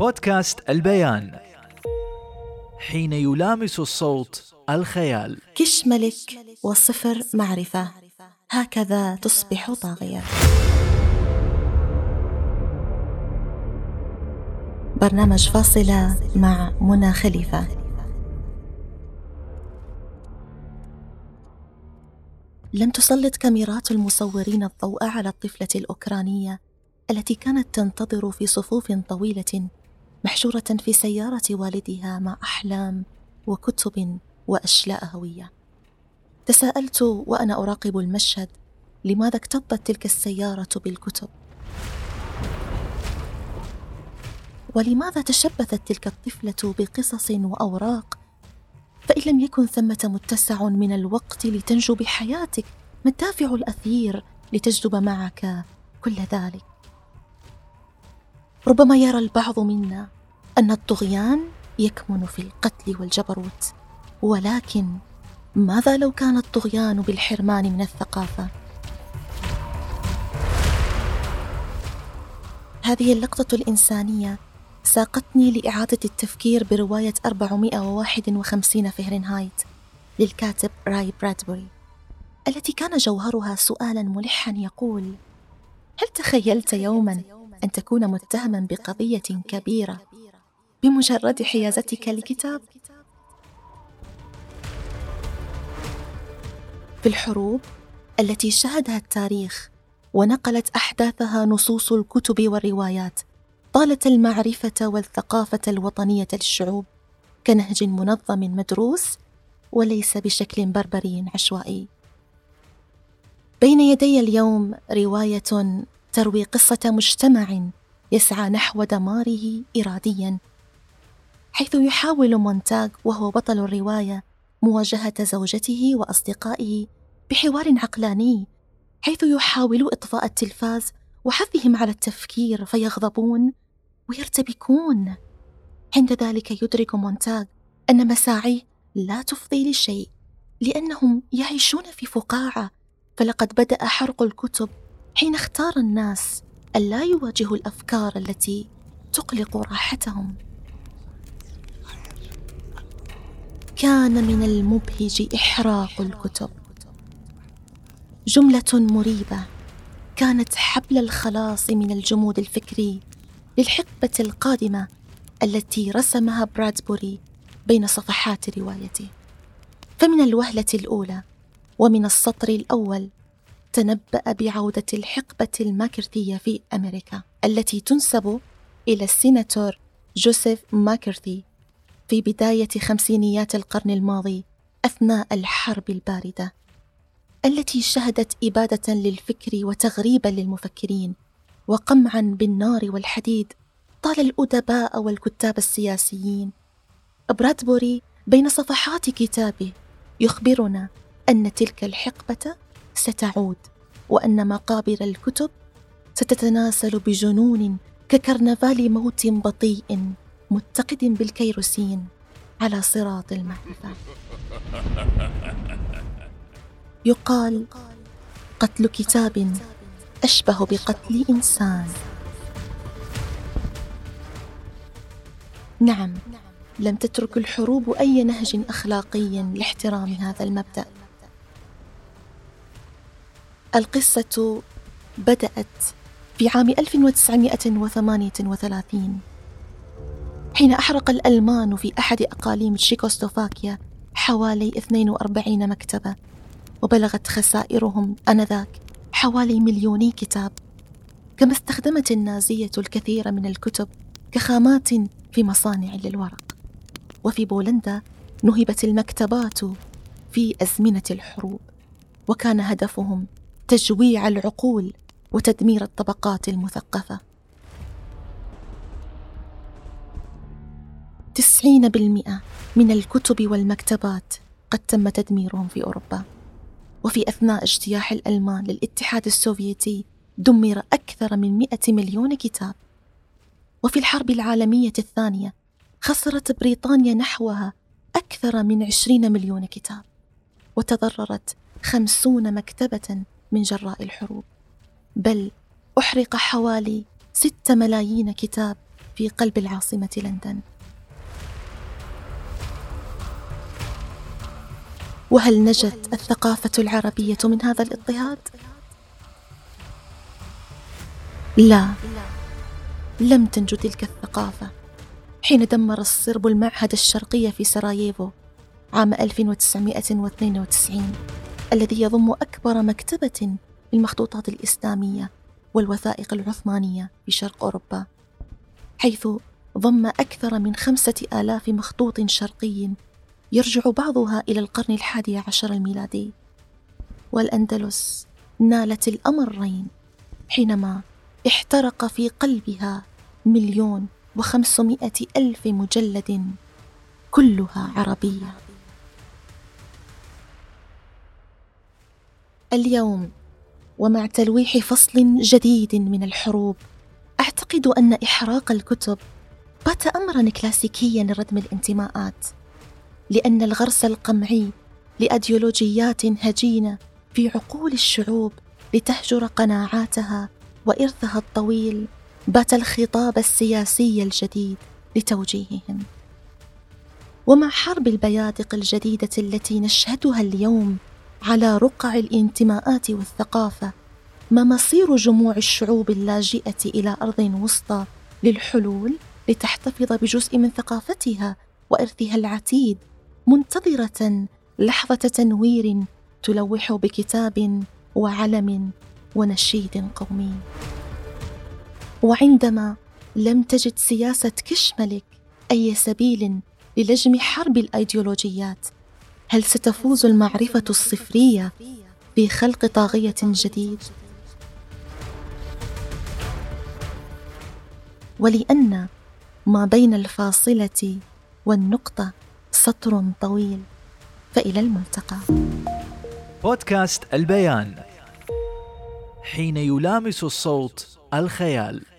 بودكاست البيان، حين يلامس الصوت الخيال. كش ملك وصفر معرفة، هكذا تصبح طاغية. برنامج فاصلة مع منى خليفة. لم تسلط كاميرات المصورين الضوء على الطفلة الأوكرانية التي كانت تنتظر في صفوف طويلة محشورة في سيارة والدها مع أحلام وكتب وأشلاء هوية. تساءلت وأنا أراقب المشهد، لماذا اكتظت تلك السيارة بالكتب؟ ولماذا تشبثت تلك الطفلة بقصص وأوراق؟ فإن لم يكن ثمة متسع من الوقت لتنجو بحياتك، ما الدافع الأثير لتجذب معك كل ذلك؟ ربما يرى البعض منا أن الطغيان يكمن في القتل والجبروت، ولكن ماذا لو كان الطغيان بالحرمان من الثقافة؟ هذه اللقطة الإنسانية ساقتني لإعادة التفكير برواية 451 فهرنهايت للكاتب راي برادبري، التي كان جوهرها سؤالا ملحا يقول: هل تخيلت يوما أن تكون متهما بقضية كبيرة بمجرد حيازتك لكتاب؟ في الحروب التي شهدها التاريخ ونقلت أحداثها نصوص الكتب والروايات، طالت المعرفة والثقافة الوطنية للشعوب كنهج منظم مدروس، وليس بشكل بربري عشوائي. بين يدي اليوم رواية تروي قصة مجتمع يسعى نحو دماره إراديا، حيث يحاول مونتاغ وهو بطل الرواية مواجهة زوجته وأصدقائه بحوار عقلاني، حيث يحاول إطفاء التلفاز وحثهم على التفكير فيغضبون ويرتبكون. عند ذلك يدرك مونتاغ أن مساعيه لا تفضي لشيء، لأنهم يعيشون في فقاعة، فلقد بدأ حرق الكتب حين اختار الناس ألا يواجهوا الأفكار التي تقلق راحتهم. كان من المبهج إحراق الكتب، جملة مريبة كانت حبل الخلاص من الجمود الفكري للحقبة القادمة التي رسمها برادبري بين صفحات روايته. فمن الوهلة الأولى ومن السطر الأول تنبأ بعودة الحقبة الماكارثية في أمريكا، التي تنسب إلى السيناتور جوزيف ماكارثي في بداية خمسينيات القرن الماضي أثناء الحرب الباردة، التي شهدت إبادة للفكر وتغريبا للمفكرين وقمعا بالنار والحديد طال الأدباء والكتاب السياسيين. برادبري بين صفحات كتابه يخبرنا أن تلك الحقبة ستعود، وأن مقابر الكتب ستتناسل بجنون ككرنفال موت بطيء متقد بالكيروسين على صراط المعرفة. يقال قتل كتاب أشبه بقتل إنسان. نعم، لم تترك الحروب أي نهج أخلاقي لاحترام هذا المبدأ. القصة بدأت في عام 1938 حين أحرق الألمان في أحد أقاليم تشيكوسلوفاكيا حوالي 42 مكتبة، وبلغت خسائرهم آنذاك حوالي 2,000,000 كتاب. كما استخدمت النازية الكثير من الكتب كخامات في مصانع للورق. وفي بولندا نهبت المكتبات في أزمنة الحروب، وكان هدفهم تجويع العقول وتدمير الطبقات المثقفة. 90% من الكتب والمكتبات قد تم تدميرهم في أوروبا. وفي أثناء اجتياح الألمان للاتحاد السوفيتي دمر أكثر من 100 مليون كتاب. وفي الحرب العالمية الثانية خسرت بريطانيا نحوها أكثر من 20 مليون كتاب، وتضررت 50 مكتبة من جراء الحروب، بل أحرق حوالي 6 ملايين كتاب في قلب العاصمة لندن. وهل نجت الثقافة العربية من هذا الاضطهاد؟ لا، لم تنج تلك الثقافة حين دمر الصرب المعهد الشرقي في سراييفو عام 1992 الذي يضم أكبر مكتبة للمخطوطات الإسلامية والوثائق العثمانية في شرق أوروبا، حيث ضم أكثر من 5000 مخطوط شرقي يرجع بعضها إلى القرن 11 الميلادي. والأندلس نالت الأمرين حينما احترق في قلبها 1,500,000 مجلد كلها عربية. اليوم ومع تلويح فصل جديد من الحروب، أعتقد أن إحراق الكتب بات أمراً كلاسيكياً لردم الانتماءات، لأن الغرس القمعي لأيديولوجيات هجينة في عقول الشعوب لتهجر قناعاتها وإرثها الطويل بات الخطاب السياسي الجديد لتوجيههم. ومع حرب البيادق الجديدة التي نشهدها اليوم على رقع الانتماءات والثقافة، ما مصير جموع الشعوب اللاجئة إلى أرض وسطى للحلول لتحتفظ بجزء من ثقافتها وإرثها العتيد، منتظرة لحظة تنوير تلوح بكتاب وعلم ونشيد قومي؟ وعندما لم تجد سياسة كشملك أي سبيل للجم حرب الأيديولوجيات، هل ستفوز المعرفة الصفرية في خلق طاغية جديد؟ ولأن ما بين الفاصلة والنقطة سطر طويل، فإلى الملتقى. بودكاست البيان، حين يلامس الصوت الخيال.